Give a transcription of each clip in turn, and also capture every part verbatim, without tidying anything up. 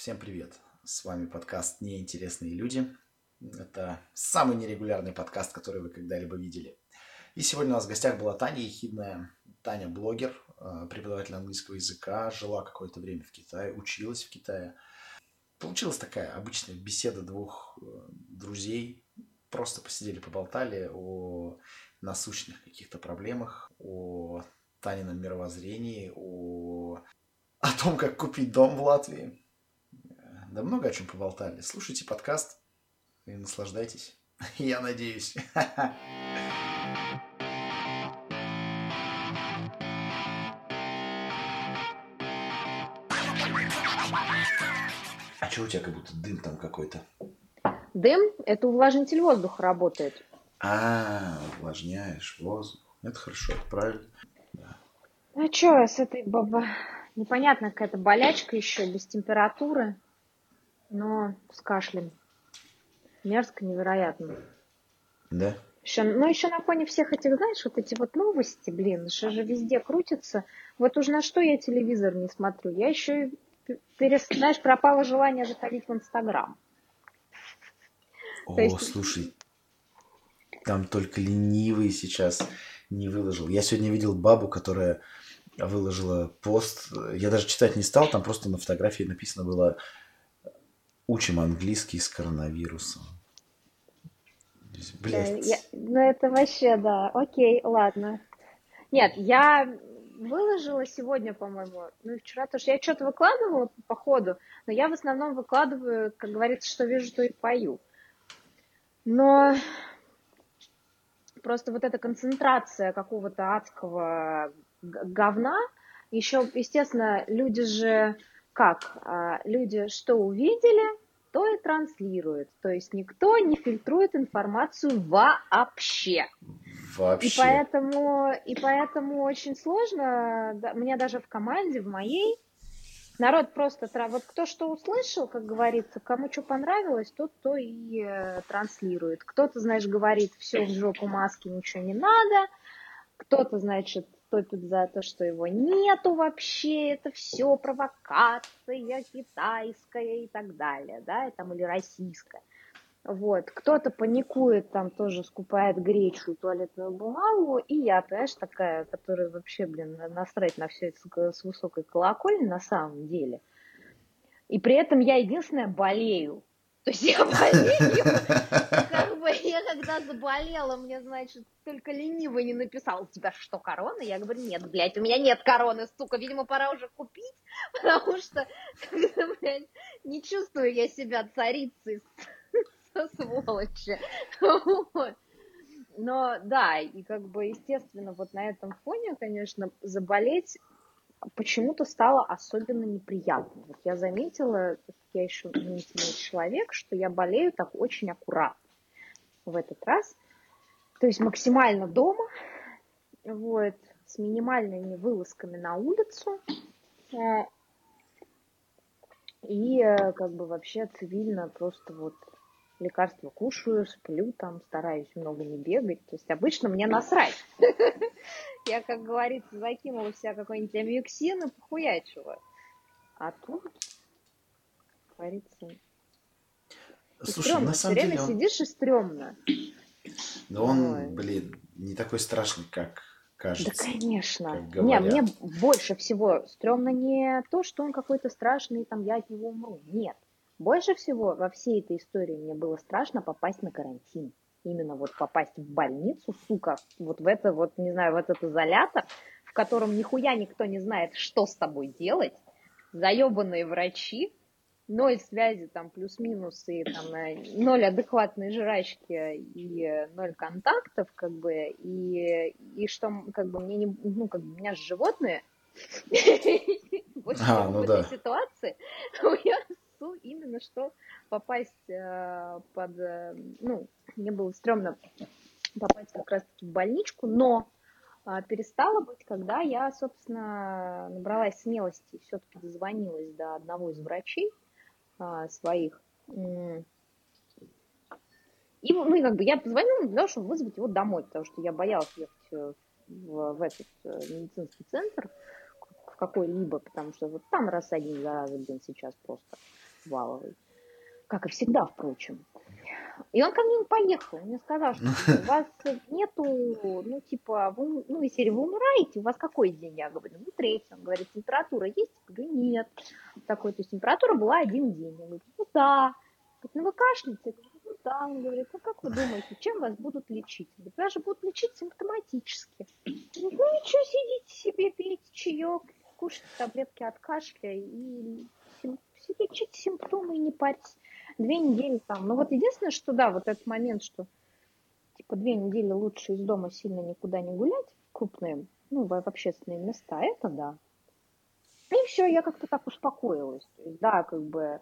Всем привет! С вами подкаст «Неинтересные люди». Это самый нерегулярный подкаст, который вы когда-либо видели. И сегодня у нас в гостях была Таня Ехидная. Таня – блогер, преподаватель английского языка, жила какое-то время в Китае, училась в Китае. Получилась такая обычная беседа двух друзей. Просто посидели, поболтали о насущных каких-то проблемах, о Танином мировоззрении, о, о том, как купить дом в Латвии. Да много о чем поболтали. Слушайте подкаст и наслаждайтесь. Я надеюсь. А что у тебя как будто дым там какой-то? Дым – это увлажнитель воздуха работает. А, увлажняешь воздух. Это хорошо, это правильно. Да. А что с этой баба? Непонятно, какая-то болячка еще, без температуры. Но с кашлем. Мерзко, невероятно. Да? Еще, ну, еще на фоне всех этих, знаешь, вот эти вот новости, блин, что же везде крутится. Вот уж на что я телевизор не смотрю. Я еще, и перес... знаешь, пропало желание заходить в Инстаграм. О, есть... слушай, там только ленивый сейчас не выложил. Я сегодня видел бабу, которая выложила пост. Я даже читать не стал, там просто на фотографии написано было... Учим английский с коронавирусом. Блядь. Я, ну это вообще, да. Окей, ладно. Нет, я выложила сегодня, по-моему, ну и вчера тоже. Я что-то выкладывала по ходу, но я в основном выкладываю, как говорится, что вижу, то и пою. Но просто вот эта концентрация какого-то адского говна. Еще, естественно, люди же... Как? Люди что увидели, то и транслируют. То есть никто не фильтрует информацию вообще. Вообще. И поэтому, и поэтому очень сложно, да, мне даже в команде, в моей, народ просто... Вот кто что услышал, как говорится, кому что понравилось, тот то и э, транслирует. Кто-то, знаешь, говорит, все, в жопу маски, ничего не надо. Кто-то, значит... топит за то, что его нету вообще, это все провокация китайская и так далее, да, там, или российская. Вот, кто-то паникует, там тоже скупает гречку, туалетную бумагу, и я, понимаешь, такая, которая вообще, блин, насрать на все это с высокой колокольни на самом деле. И при этом я единственная болею. То есть я болею, как бы я когда заболела, мне, значит, только ленивый не написал, у тебя что, корона? Я говорю, нет, блядь, у меня нет короны, сука, видимо, пора уже купить, потому что, блядь, не чувствую я себя царицей, сволочи. Но да, и как бы, естественно, вот на этом фоне, конечно, заболеть... почему-то стало особенно неприятно. Вот я заметила, я еще внимательный человек, что я болею так очень аккуратно в этот раз. То есть максимально дома, вот, с минимальными вылазками на улицу. И как бы вообще цивильно просто вот лекарства кушаю, сплю там, стараюсь много не бегать. То есть обычно мне насрать. Я, как говорится, закинула в себя какой-нибудь амиоксин и похуячила. А тут, как говорится, слушай, на самом деле... Все время сидишь и стрёмно. Но он, блин, не такой страшный, как кажется. Да, конечно. Нет, мне больше всего стрёмно не то, что он какой-то страшный, там, я от него умру. Нет. Больше всего во всей этой истории мне было страшно попасть на карантин. Именно вот попасть в больницу, сука, вот в это вот, не знаю, в этот изолятор, в котором нихуя никто не знает, что с тобой делать. Заёбанные врачи, ноль связи там плюс-минус и там ноль адекватной жрачки и ноль контактов, как бы, и, и что, как бы, мне не, ну, как бы, у меня же животные. Вот в этой ситуации я... именно что попасть э, под... Э, ну, мне было стрёмно попасть как раз-таки в больничку, но э, перестало быть, когда я, собственно, набралась смелости и всё-таки дозвонилась до одного из врачей э, своих. И, ну, и как бы я позвонила для того, чтобы вызвать его домой, потому что я боялась ехать в, в этот медицинский центр в какой-либо, потому что вот там раз один, зараза, блин, сейчас просто... валовый, как и всегда, впрочем. И он ко мне не поехал, он мне сказал, что у вас нету, ну, типа, вы, ну, если вы умираете, у вас какой день? Я говорю, ну, третий. Он говорит, температура есть? Я говорю, нет. Такой, то есть температура была один день. Я говорю, ну, да. Говорит, ну, вы кашляете? Я говорю, ну, да. Он говорит, ну, как вы думаете, чем вас будут лечить? Я говорю, вас же будут лечить симптоматически. Я говорю, ну, ничего, сидите себе, пейте чаек, кушайте таблетки от кашля и лечите симптомы и не парьтесь. Две недели там. Ну вот единственное, что да, вот этот момент, что типа две недели лучше из дома сильно никуда не гулять, крупные, ну, в общественные места, это да. И все, я как-то так успокоилась. То есть, да, как бы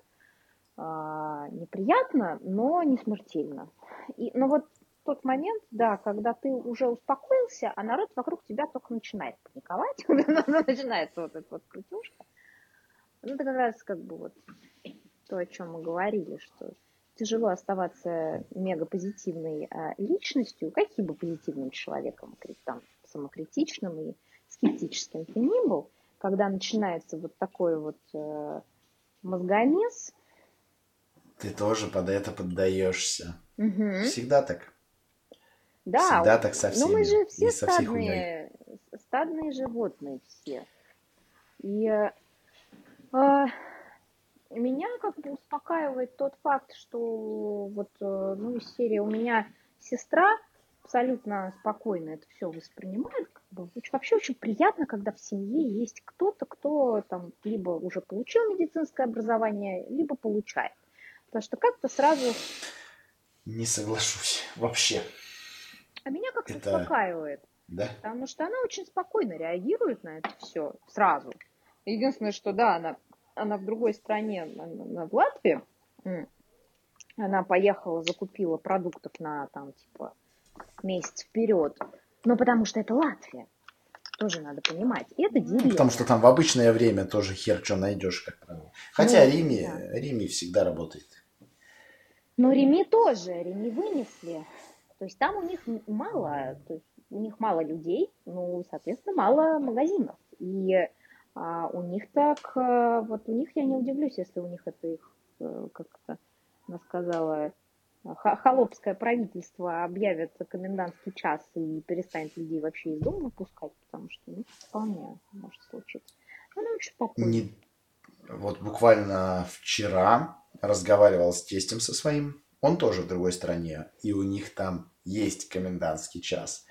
а, неприятно, но не смертельно. И, но вот тот момент, да, когда ты уже успокоился, а народ вокруг тебя только начинает паниковать, начинается вот эта вот крутюшка. Ну, это как раз как бы вот то, о чем мы говорили, что тяжело оставаться мегапозитивной личностью, каким бы позитивным человеком, там, самокритичным и скептическим ты ни был, когда начинается вот такой вот э, мозгомес. Ты тоже под это поддаешься. Угу. Всегда так. Да. Всегда он, так со всеми. Но мы же все стадные, стадные животные все. И... Э, э, меня как бы успокаивает тот факт, что вот, ну, из серии у меня сестра абсолютно спокойно это все воспринимает. Как бы, вообще очень приятно, когда в семье есть кто-то, кто там либо уже получил медицинское образование, либо получает. Потому что как-то сразу... Не соглашусь вообще. А меня как-то это... успокаивает. Да? Потому что она очень спокойно реагирует на это все сразу. Единственное, что да, она... Она в другой стране, в Латвии, она поехала, закупила продуктов на там, типа, месяц вперед. Ну, потому что это Латвия. Тоже надо понимать. И это деревня. Потому что там в обычное время тоже хер что найдешь, как правило. Хотя ну, Рими, да. Рими всегда работает. Ну, Рими тоже. Рими вынесли. То есть там у них мало, то есть у них мало людей, ну, соответственно, мало магазинов. И а у них так, вот у них я не удивлюсь, если у них это их, как-то она сказала, холопское правительство объявит комендантский час и перестанет людей вообще из дома выпускать, потому что ну, вполне может случиться. Она очень спокойно. Не... Вот буквально вчера разговаривал с тестем со своим, он тоже в другой стране, и у них там есть комендантский час,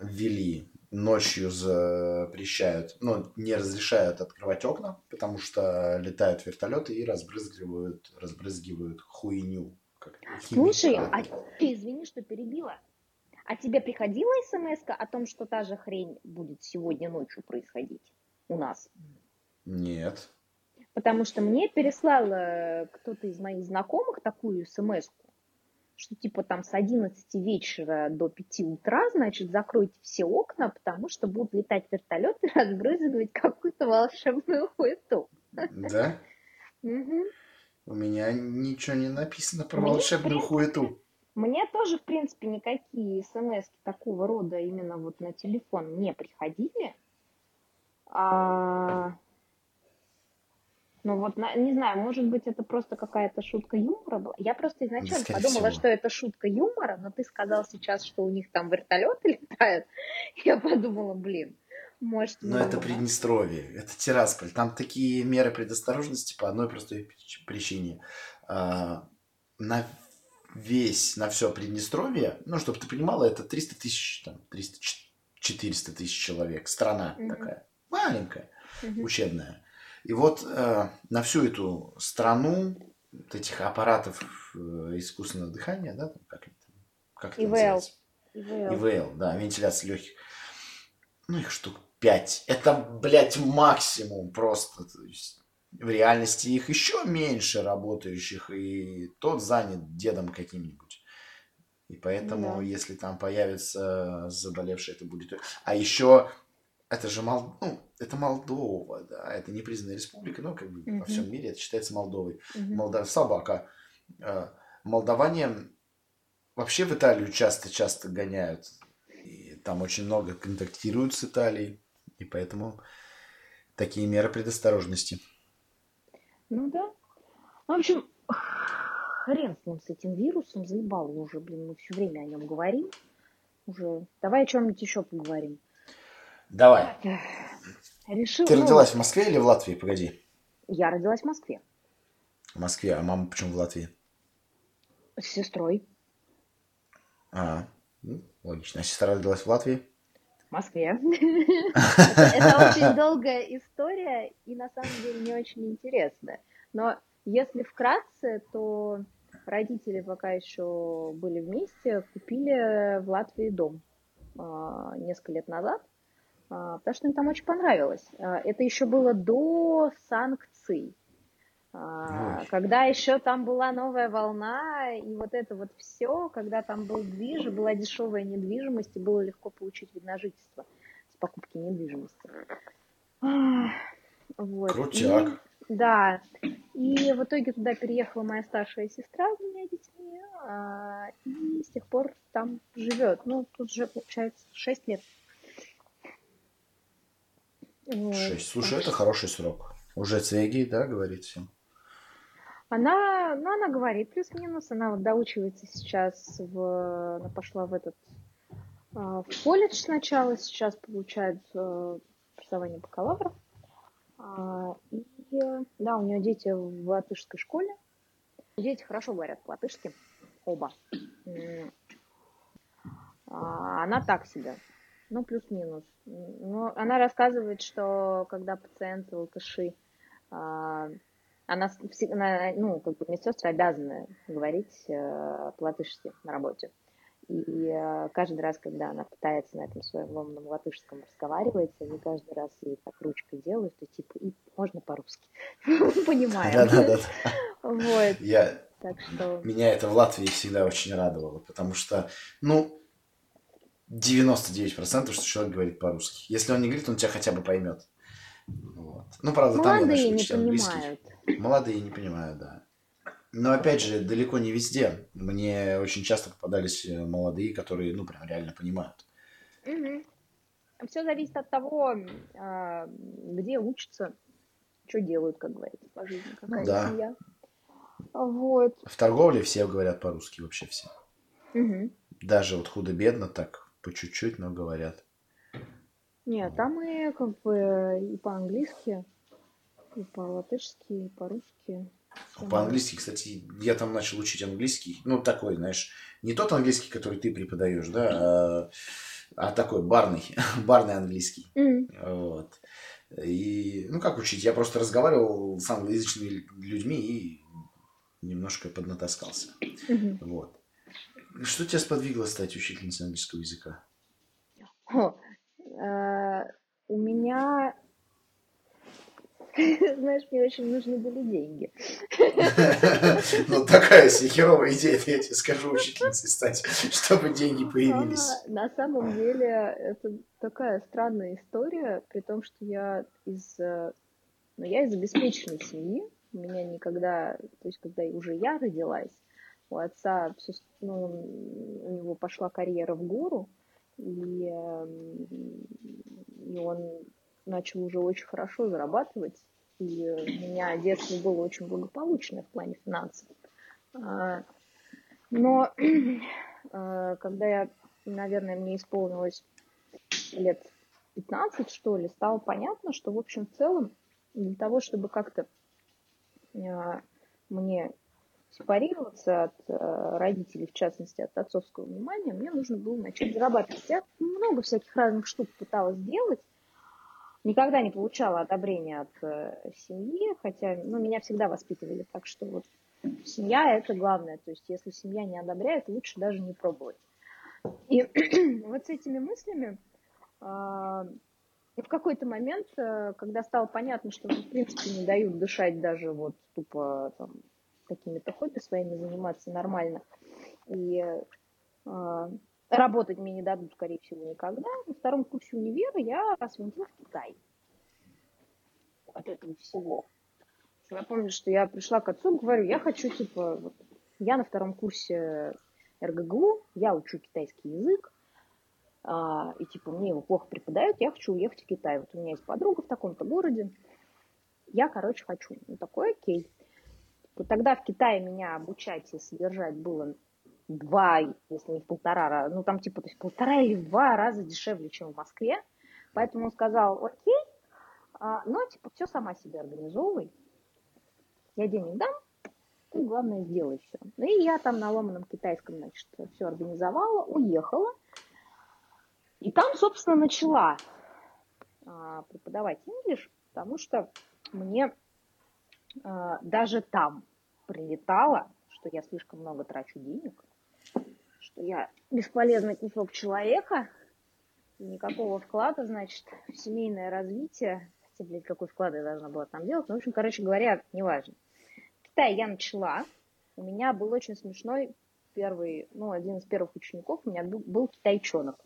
ввели. Ночью запрещают, ну, не разрешают открывать окна, потому что летают вертолеты и разбрызгивают, разбрызгивают хуйню. Как Слушай, а ты извини, что перебила. А тебе приходила смс-ка о том, что та же хрень будет сегодня ночью происходить у нас? Нет. Потому что мне переслала кто-то из моих знакомых такую смс-ку, что типа там с одиннадцати вечера до пяти утра, значит, закройте все окна, потому что будут летать вертолеты и разбрызгивать какую-то волшебную хуету. Да? У меня ничего не написано про волшебную хуету. Мне тоже, в принципе, никакие смс такого рода именно вот на телефон не приходили. Ну вот, не знаю, может быть, это просто какая-то шутка юмора была. Я просто изначально Скорее подумала, всего. Что это шутка юмора, но ты сказал сейчас, что у них там вертолеты летают. Я подумала, блин, может... Но это было. Приднестровье, это Тирасполь. Там такие меры предосторожности по одной простой причине. На весь, на все Приднестровье, ну, чтобы ты понимала, это триста тысяч, там, триста-четыреста тысяч человек. Страна mm-hmm. такая, маленькая, mm-hmm. учебная. И вот э, на всю эту страну вот этих аппаратов э, искусственного дыхания, да, как это, как это называется? ИВЛ. ИВЛ, да, вентиляция легких. Ну, их штук пять. Это, блядь, максимум просто. То есть, в реальности их еще меньше работающих, и тот занят дедом каким-нибудь. И поэтому, да. если там появится заболевший, это будет... А еще... Это же Мол... ну, это Молдова, да, это не признанная республика, но как бы uh-huh. во всем мире это считается Молдовой. Uh-huh. Молдов... Собака. Молдаване вообще в Италию часто-часто гоняют. И там очень много контактируют с Италией, и поэтому такие меры предосторожности. Ну да. В общем, хрен с ним, с этим вирусом, заебало уже, блин, мы все время о нем говорим. Уже. Давай о чем-нибудь еще поговорим. Давай. Решил, Ты ну, родилась в Москве или в Латвии? Погоди. Я родилась в Москве. В Москве, а мама почему в Латвии? С сестрой. А, ну, логично. А сестра родилась в Латвии? В Москве. Это очень долгая история и на самом деле не очень интересная. Но если вкратце, то родители пока еще были вместе, купили в Латвии дом несколько лет назад, потому что им там очень понравилось. Это еще было до санкций, Ой. когда еще там была новая волна, и вот это вот все, когда там был движ, была дешевая недвижимость, и было легко получить вид на жительство с покупки недвижимости. Вот. Крутяк. И, да, и в итоге туда переехала моя старшая сестра с двумя детьми, и с тех пор там живет. Ну, тут же, получается, шесть лет. Шесть. Слушай, это хороший срок. Уже цвеги, да, говорит всем? Она, ну, она говорит плюс-минус. Она вот доучивается сейчас, в, она пошла в этот в колледж сначала, сейчас получает образование бакалавра. И, да, у нее дети в латышской школе. Дети хорошо говорят по-латышски, оба. Она так себе. Ну, плюс-минус. Ну, она рассказывает, что когда пациенты, алкаши, а, она, она, ну, как бы медсестры обязаны говорить а, по-латышски на работе. И, и а, каждый раз, когда она пытается на этом своем ломаном латышском разговаривать, они каждый раз ей так ручкой делают, что типа, и можно по-русски. Понимаю. Да-да-да. Вот. Я... Так что... Меня это в Латвии всегда очень радовало, потому что, ну... девяносто девять процентов, что человек говорит по-русски. Если он не говорит, он тебя хотя бы поймет. Вот. Ну, правда, молодые там, конечно, английский. Молодые не понимают, да. Но, опять же, далеко не везде. Мне очень часто попадались молодые, которые, ну, прям реально понимают. Угу. Все зависит от того, где учатся, что делают, как говорится, по жизни, какая да. семья. Вот. В торговле все говорят по-русски, вообще все. Угу. Даже вот худо-бедно так. По чуть-чуть, но говорят. Нет, там и как бы и по-английски, и по-латышски, и по-русски. По-английски, кстати, я там начал учить английский. Ну, такой, знаешь, не тот английский, который ты преподаешь, да, а, а такой барный, барный английский. Mm-hmm. Вот. И, ну, как учить? Я просто разговаривал с англоязычными людьми и немножко поднатаскался. Mm-hmm. Вот. Что тебя сподвигло стать учительницей английского языка? О, э, у меня, знаешь, мне очень нужны были деньги. Ну, такая себе херовая идея, я тебе скажу, учительницей стать, чтобы деньги появились. На самом деле, это такая странная история, при том, что я из, ну, я из обеспеченной семьи, у меня никогда, то есть, когда уже я родилась, у отца, ну, у него пошла карьера в гору, и, и он начал уже очень хорошо зарабатывать. И у меня детство было очень благополучное в плане финансов. Но когда я, наверное, мне исполнилось лет пятнадцать, что ли, стало понятно, что, в общем, в целом, для того, чтобы как-то мне... сепарироваться от э, родителей, в частности, от отцовского внимания, мне нужно было начать зарабатывать. Я много всяких разных штук пыталась делать. Никогда не получала одобрения от э, семьи, хотя, ну, меня всегда воспитывали так, что вот семья – это главное. То есть, если семья не одобряет, лучше даже не пробовать. И вот с этими мыслями э, и в какой-то момент, э, когда стало понятно, что, в принципе, не дают дышать даже вот тупо там, какими-то хобби своими заниматься нормально. И э, работать мне не дадут, скорее всего, никогда. На втором курсе универа я свинтила в Китай. От этого всего. Я помню, что я пришла к отцу, говорю, я хочу, типа, вот, я на втором курсе эр гэ гэ у, я учу китайский язык, э, и, типа, мне его плохо преподают, я хочу уехать в Китай. Вот у меня есть подруга в таком-то городе. Я, короче, хочу. Ну, такой окей. то тогда в Китае меня обучать и содержать было два, если не в полтора раза, ну там типа то есть полтора или в два раза дешевле, чем в Москве. Поэтому он сказал, окей, а, ну типа все сама себе организовывай, я денег дам, ты главное сделай все. Ну и я там на ломаном китайском, значит, все организовала, уехала. И там, собственно, начала а, преподавать инглиш, потому что мне а, даже там прилетало, что я слишком много трачу денег, что я бесполезный кусок человека, и никакого вклада, значит, в семейное развитие. Хотя, блядь, какой вклад я должна была там делать. Ну, в общем, короче говоря, неважно. В Китае я начала. У меня был очень смешной первый, ну, один из первых учеников у меня был китайчонок.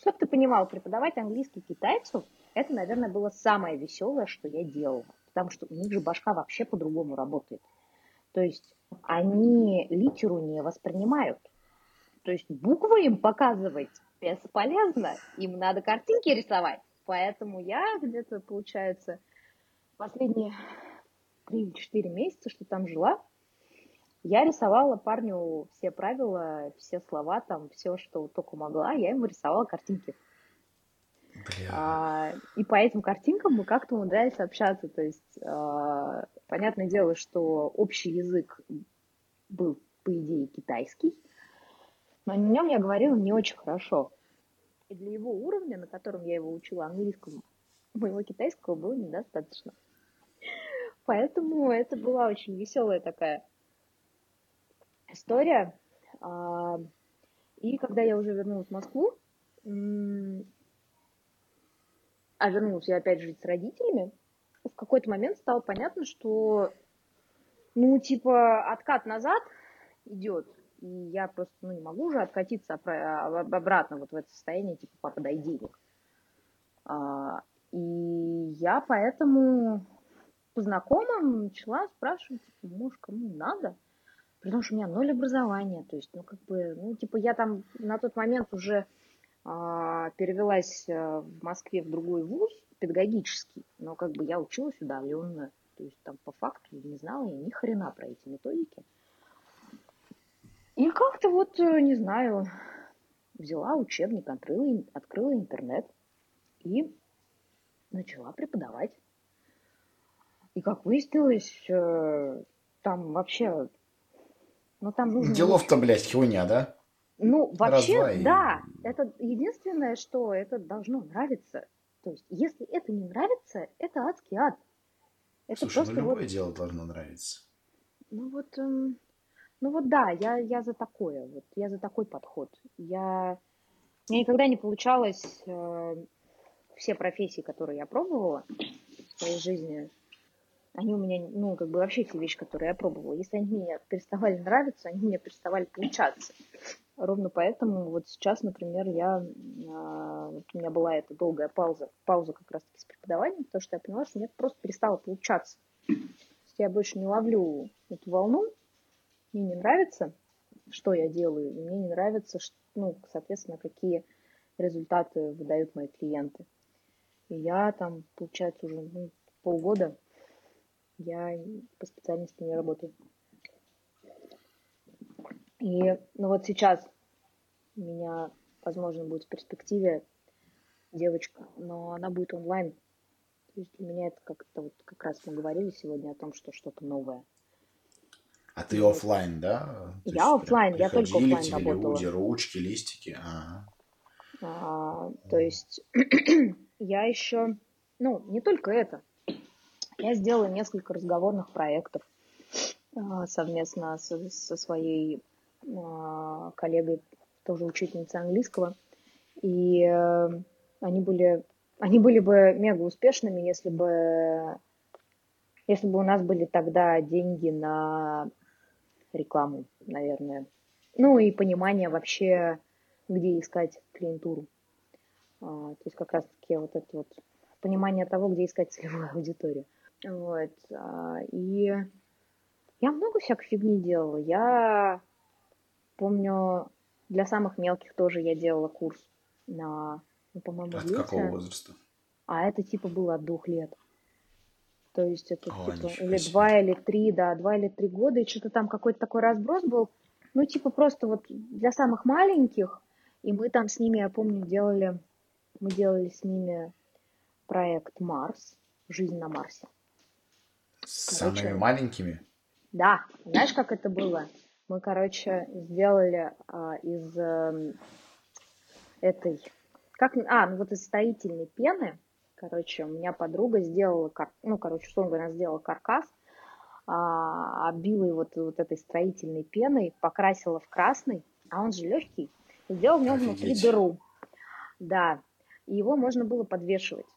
Чтобы ты понимал, преподавать английский китайцу, это, наверное, было самое веселое, что я делала. Потому что у них же башка вообще по-другому работает. То есть они литеру не воспринимают. То есть буквы им показывать бесполезно, им надо картинки рисовать. Поэтому я где-то, получается, последние три-четыре месяца, что там жила, я рисовала парню все правила, все слова, там, все, что только могла, я ему рисовала картинки. Бля. А, и по этим картинкам мы как-то умудрялись общаться. То есть, а, понятное дело, что общий язык был, по идее, китайский, но о нем я говорила не очень хорошо. И для его уровня, на котором я его учила английскому, моего китайского было недостаточно. Поэтому это была очень веселая такая история. И когда я уже вернулась в Москву, а вернулась я опять жить с родителями, в какой-то момент стало понятно, что, ну, типа, откат назад идет. И я просто, ну, не могу уже откатиться обратно вот в это состояние, типа, папа, дай денег. И я поэтому по знакомым начала спрашивать, типа, муж, кому надо? Потому что у меня ноль образования, то есть, ну, как бы, ну, типа, я там на тот момент уже перевелась в Москве в другой вуз, педагогический, но, как бы, я училась удаленно, то есть, там, по факту, не знала я ни хрена про эти методики. И как-то вот, не знаю, взяла учебник, открыла, открыла интернет и начала преподавать. И как выяснилось, там вообще, ну там нужно... Делов-то, блядь, хуйня, да? Ну, вообще, раз, да. И... Это единственное, что это должно нравиться. То есть, если это не нравится, это адский ад. Это слушай, просто ну любое вот... дело должно нравиться. Ну вот... Ну вот да, я, я за такое, вот, я за такой подход. Я... У меня никогда не получалось э, все профессии, которые я пробовала в своей жизни, они у меня, ну, как бы вообще те вещи, которые я пробовала, если они мне переставали нравиться, они мне переставали получаться. Ровно поэтому вот сейчас, например, я, э, вот у меня была эта долгая пауза, пауза как раз-таки с преподаванием, потому что я поняла, что мне просто перестало получаться. Я больше не ловлю эту волну, мне не нравится, что я делаю, и мне не нравится, ну, соответственно, какие результаты выдают мои клиенты. И я там, получается, уже ну, полгода я по специальности не работаю. И ну, вот сейчас у меня, возможно, будет в перспективе девочка, но она будет онлайн. То есть для меня это как-то вот как раз мы говорили сегодня о том, что что-то новое. А ты офлайн, да? То я офлайн, я только офлайн работала. Люди, ручки, листики. Ага. А, то есть я еще, ну, не только это. Я сделала несколько разговорных проектов а, совместно со, со своей а, коллегой, тоже учительницей английского. И а, они были, они были бы мега успешными, если бы, если бы у нас были тогда деньги на рекламу, наверное. Ну и понимание вообще, где искать клиентуру. А, то есть как раз-таки вот это вот понимание того, где искать целевую аудиторию. Вот. А, и я много всякой фигни делала. Я помню, для самых мелких тоже я делала курс на, ну, по-моему, от дети. Какого возраста? А это типа было от двух лет. то есть это Ой, типа, или два, или три, да, два или три года, и что-то там какой-то такой разброс был, ну, типа, просто вот для самых маленьких, и мы там с ними, я помню, делали, мы делали с ними проект «Марс», «Жизнь на Марсе». С короче, самыми маленькими? Да, знаешь, как это было? Мы, короче, сделали а, из э, этой, как, а, ну вот из строительной пены, короче, у меня подруга сделала, ну, короче, что он говорит, она сделала каркас, а, оббила его вот, вот этой строительной пеной, покрасила в красный, а он же легкий, сделал в нем внутри дыру. Да, и его можно было подвешивать.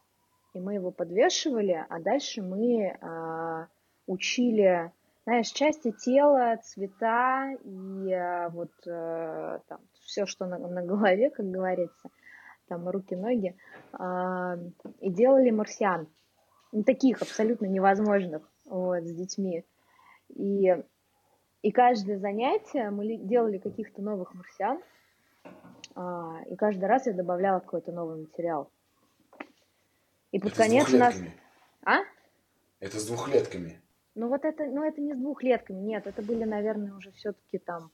И мы его подвешивали, а дальше мы а, учили, знаешь, части тела, цвета и а, вот а, там, все, что на, на голове, как говорится, там руки, ноги, а, и делали марсиан, ну, таких абсолютно невозможных, вот, с детьми. И, и каждое занятие мы делали каких-то новых марсиан, а, и каждый раз я добавляла какой-то новый материал. И под это конец у нас... А? Это с двухлетками. Ну вот это, ну это не с двухлетками, нет, это были, наверное, уже все-таки там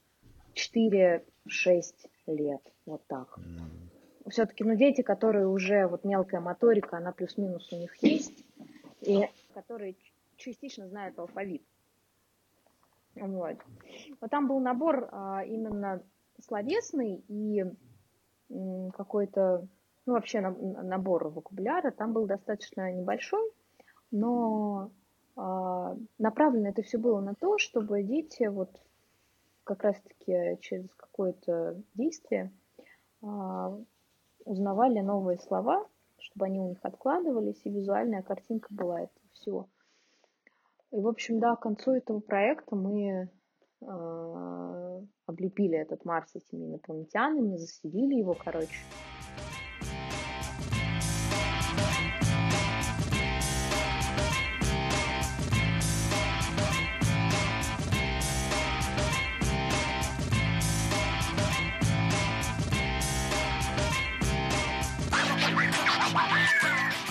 четыре-шесть лет, вот так. Mm. Все-таки, ну дети, которые уже, вот мелкая моторика, она плюс-минус у них есть, и которые частично знают алфавит. Вот. Вот там был набор а, именно словесный и м, какой-то... Ну, вообще набор вокабуляра там был достаточно небольшой, но э, направлено это все было на то, чтобы дети вот как раз-таки через какое-то действие э, узнавали новые слова, чтобы они у них откладывались, и визуальная картинка была этого всего. И, в общем, да, к концу этого проекта мы э, облепили этот Марс этими инопланетянами, заселили его, короче.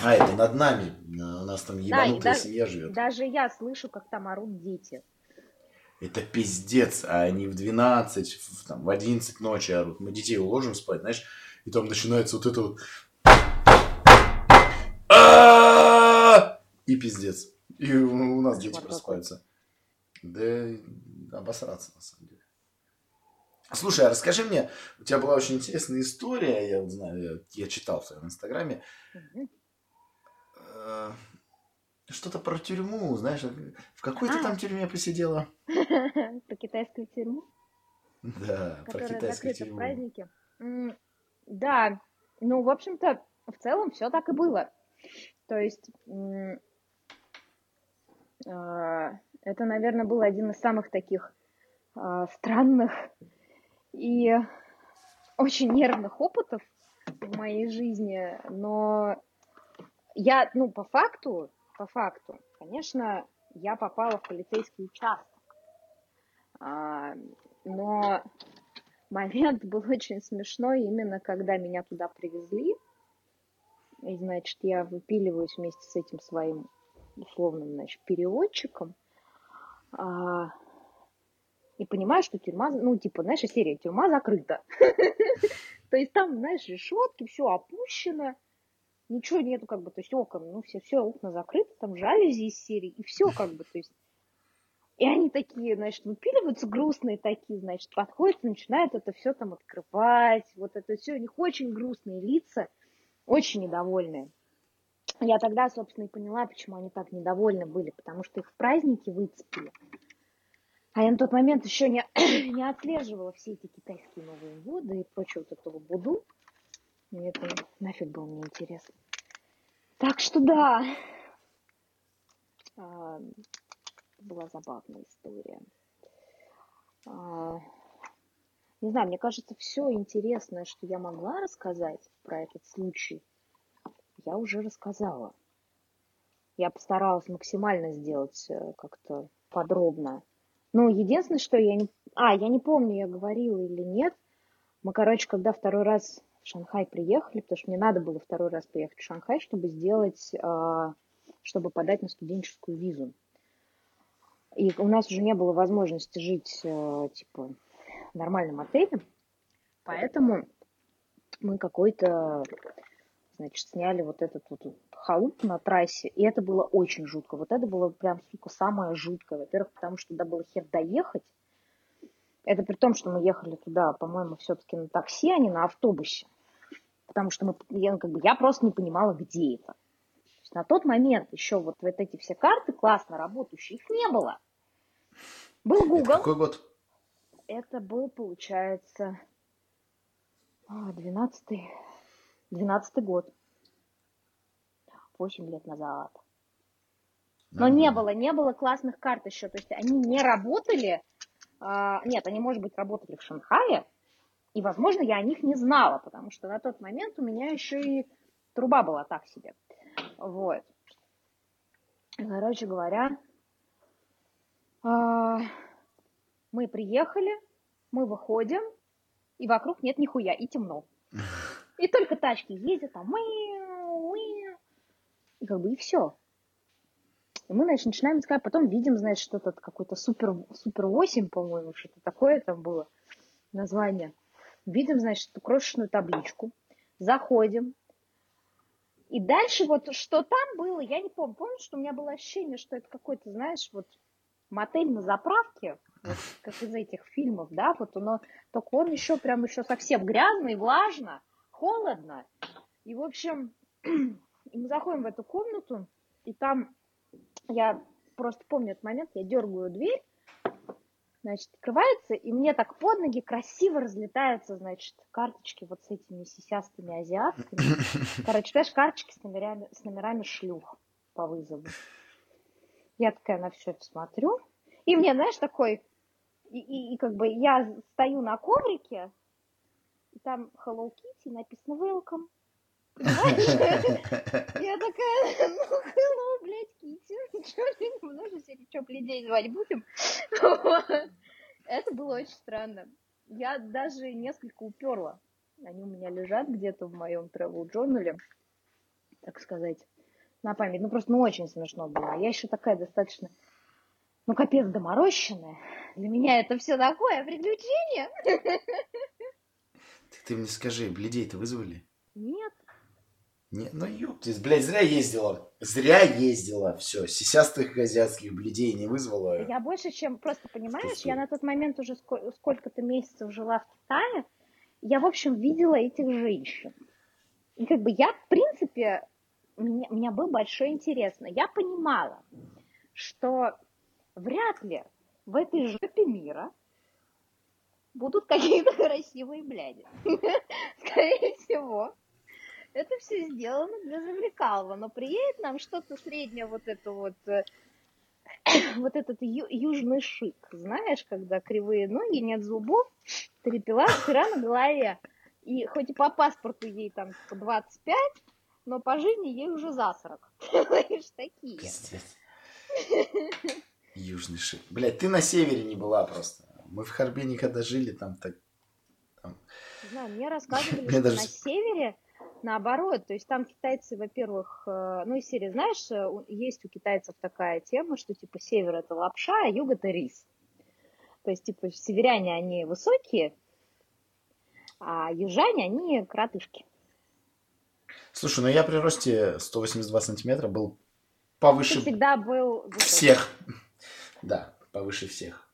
А, это над нами. У нас там ебанутая да, семья даже, живет. Даже я слышу, как там орут дети. Это пиздец. А они в двенадцать, в, там, в одиннадцать ночи орут. Мы детей уложим спать, знаешь, и там начинается вот это вот... И пиздец. И у нас дети просыпаются. Да обосраться, на самом деле. Слушай, а расскажи мне, у тебя была очень интересная история, я вот знаю, я читал в твоем инстаграме. Что-то про тюрьму, знаешь, в какой ты там тюрьме посидела? Про китайскую тюрьму? Да, про китайскую тюрьму. Да, ну, в общем-то, в целом все так и было. То есть это, наверное, был один из самых таких странных и очень нервных опытов в моей жизни, но я, ну, по факту, по факту, конечно, я попала в полицейский участок, но момент был очень смешной именно когда меня туда привезли, и, значит, я выпиливаюсь вместе с этим своим условным, значит, переводчиком, и понимаю, что тюрьма, ну, типа, знаешь, серия «Тюрьма закрыта». То есть там, знаешь, решетки, все опущено, ничего нету, как бы, то есть окон, ну, все, все окна закрыты, там жалюзи из серии, и все, как бы, то есть. И они такие, значит, выпиливаются грустные такие, значит, подходят и начинают это все там открывать, вот это все, у них очень грустные лица, очень недовольные. Я тогда, собственно, и поняла, почему они так недовольны были, потому что их в праздники выцепили. А я на тот момент еще не, не отслеживала все эти китайские новые годы и прочего вот этого буду. Мне это нафиг было неинтересно. Так что да, а, была забавная история. А, не знаю, мне кажется, все интересное, что я могла рассказать про этот случай, я уже рассказала. Я постаралась максимально сделать как-то подробно. Ну, единственное, что я не... А, я не помню, я говорила или нет. Мы, короче, когда второй раз в Шанхай приехали, потому что мне надо было второй раз приехать в Шанхай, чтобы сделать э, чтобы подать на студенческую визу. И у нас уже не было возможности жить, типа, в нормальном отеле, поэтому мы какой-то, значит, сняли вот этот вот халуп на трассе, и это было очень жутко. Вот это было прям, сука, самое жуткое. Во-первых, потому что туда было хер доехать. Это при том, что мы ехали туда, по-моему, все-таки на такси, а не на автобусе. Потому что мы, я, как бы, я просто не понимала, где это. То есть на тот момент еще вот, вот эти все карты классно работающие, их не было. Был Google. Это какой год? Это был, получается, двенадцатый, двенадцатый год. Восемь лет назад. Но не было, не было классных карт еще. То есть они не работали. А, нет, они, может быть, работали в Шанхае. И, возможно, я о них не знала, потому что на тот момент у меня еще и труба была так себе. Вот. Короче говоря, а, мы приехали, мы выходим, и вокруг нет нихуя, и темно. И только тачки ездят, там, и как бы и все. И мы, значит, начинаем искать, потом видим, значит, что-то какой-то супер, супер восемь, по-моему, что-то такое там было название. Видим, значит, эту крошечную табличку, заходим. И дальше вот что там было, я не помню. Помню, что у меня было ощущение, что это какой-то, знаешь, вот мотель на заправке, вот, как из этих фильмов, да, вот оно, только он еще прям еще совсем грязный, влажно, холодно. И, в общем, мы заходим в эту комнату, и там, я просто помню этот момент, я дергаю дверь, значит, открывается, и мне так под ноги красиво разлетаются, значит, карточки вот с этими сисястыми азиатками. Короче, знаешь, карточки с номерами, с номерами шлюх по вызову. Я такая на все это смотрю, и мне, знаешь, такой, и, и, и как бы я стою на коврике, и там Hello Kitty написано Welcome. Я такая, ну, ну, блядь, Кити, ничего, не нужно, все чоп людей звать будем. Это было очень странно. Я даже несколько уперла. Они у меня лежат где-то в моем travel journal, так сказать, на память. Ну, просто, ну, очень смешно было. Я еще такая достаточно, ну, капец, доморощенная. Для меня это все такое приключение. Ты мне скажи, людей-то вызвали? Нет. Нет, ну ёптись, блядь, зря ездила. Зря ездила. Все, сисястых азиатских блядей не вызвала. Я больше, чем просто, понимаешь, я на тот момент уже сколько-то месяцев жила в Китае. Я, в общем, видела этих женщин. И как бы я, в принципе, у меня, у меня был большой интерес. Но я понимала, что вряд ли в этой жопе мира будут какие-то красивые бляди. Скорее всего. Это все сделано для завлекалова, но приедет нам что-то среднее, вот это вот, вот этот ю, южный шик, знаешь, когда кривые ноги, нет зубов, три пера на голове, и хоть и по паспорту ей там двадцать пять, но по жизни ей уже за сорок, знаешь, такие. Пиздец. Южный шик. Блядь, ты на севере не была просто. Мы в Харбине когда жили, там так... Там... Не знаю, мне рассказывали, что даже... на севере... Наоборот, то есть там китайцы, во-первых, ну и серии, знаешь, есть у китайцев такая тема, что типа север это лапша, а юг это рис. То есть типа северяне они высокие, а южане они коротышки. Слушай, ну я при росте сто восемьдесят два сантиметра был повыше. Ты всегда был высокий. Всех. Да, повыше всех.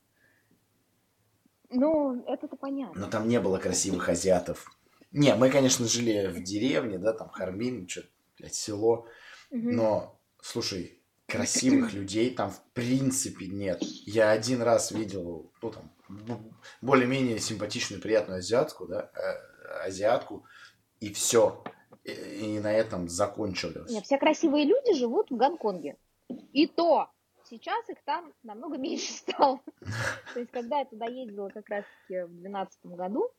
Ну, это-то понятно. Но там не было красивых азиатов. Не, мы, конечно, жили в деревне, да, там Харбин, что-то, блядь, село, угу. Но, слушай, красивых людей там в принципе нет. Я один раз видел, ну, там, более-менее симпатичную, приятную азиатку, да, азиатку, и все, и на этом закончилось. Нет, все красивые люди живут в Гонконге, и то сейчас их там намного меньше стало. То есть, когда я туда ездила как раз-таки в двенадцатом году,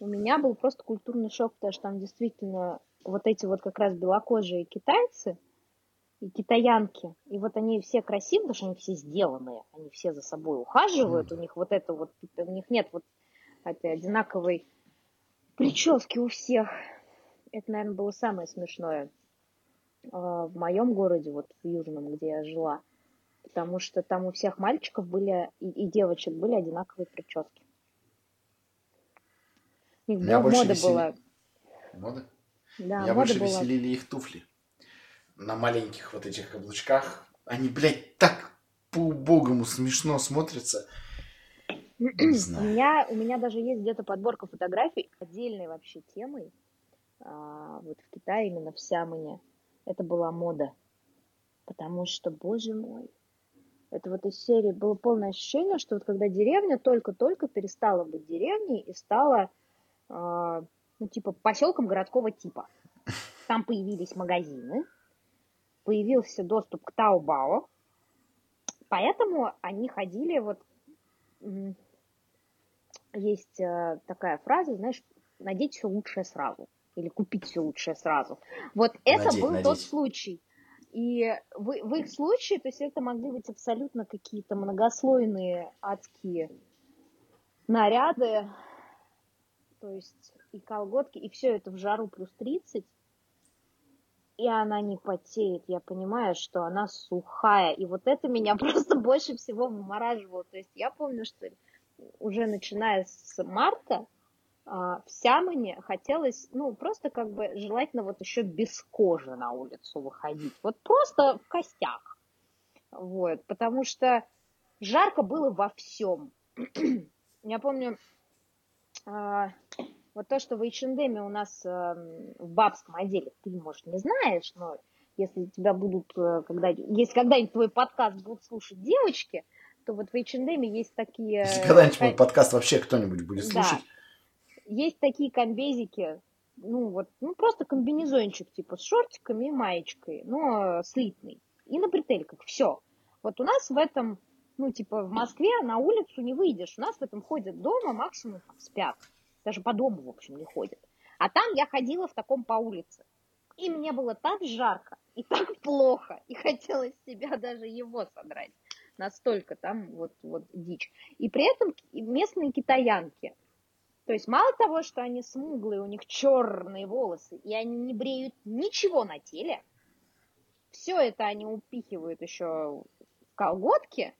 у меня был просто культурный шок, потому что там действительно вот эти вот как раз белокожие китайцы и китаянки, и вот они все красивые, потому что они все сделанные, они все за собой ухаживают, у них вот это вот, у них нет вот этой одинаковой прически у всех. Это, наверное, было самое смешное. а, в моем городе, вот в Южном, где я жила, потому что там у всех мальчиков были и, и девочек были одинаковые прически. У них Меня больше мода весели... была. Мода? Да, Меня мода больше была... веселили их туфли. На маленьких вот этих каблучках. Они, блядь, так по-убогому смешно смотрятся. Не знаю. У меня, у меня даже есть где-то подборка фотографий отдельной вообще темой. А, вот в Китае именно в Сямоне. Это была мода. Потому что, боже мой, это вот из серии было полное ощущение, что вот когда деревня только-только перестала быть деревней и стала, э, ну, типа, поселком городского типа. Там появились магазины, появился доступ к Таобао, поэтому они ходили вот... Есть э, такая фраза, знаешь, надеть все лучшее сразу или купить все лучшее сразу. Вот это надеть, был надеть. тот случай. И в, в их случае, то есть это могли быть абсолютно какие-то многослойные адские наряды, то есть и колготки, и все это в жару плюс тридцать, и она не потеет, я понимаю, что она сухая, и вот это меня просто больше всего вымораживало. То есть я помню, что уже начиная с марта в Сямоне хотелось, ну, просто как бы желательно вот еще без кожи на улицу выходить. Вот просто в костях. Вот, потому что жарко было во всем. Я помню, э, вот то, что в эйч энд эм у нас э, в бабском отделе, ты, может, не знаешь, но если тебя будут, э, когда, если когда-нибудь твой подкаст будут слушать девочки, то вот в эйч энд эм есть такие... Если когда-нибудь мой подкаст вообще кто-нибудь будет слушать... Да. Есть такие комбезики, ну вот, ну просто комбинезончик, типа с шортиками и маечкой, но слитный. И на бретельках, все. Вот у нас в этом, ну типа в Москве на улицу не выйдешь, у нас в этом ходят дома, максимум там спят. Даже по дому, в общем, не ходят. А там я ходила в таком по улице. И мне было так жарко и так плохо, и хотелось себя даже его содрать. Настолько там вот, вот дичь. И при этом местные китаянки. То есть мало того, что они смуглые, у них черные волосы, и они не бреют ничего на теле, все это они упихивают еще в колготки,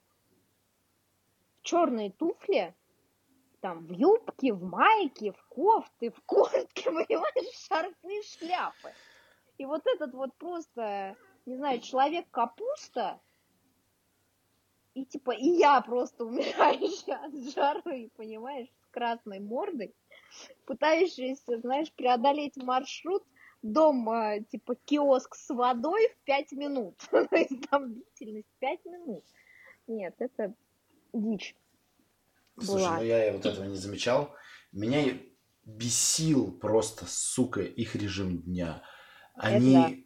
в черные туфли, там, в юбки, в майки, в кофты, в куртки, понимаешь, шарфы, шляпы. И вот этот вот просто, не знаю, человек-капуста, и типа, и я просто умирающая от жары, понимаешь? Красной мордой, пытающийся, знаешь, преодолеть маршрут дом, типа, киоск с водой в пять минут. То есть там длительность пять минут. Нет, это дичь. Слушай, была. Ну я вот этого не замечал. Меня бесил просто, сука, их режим дня. Они это...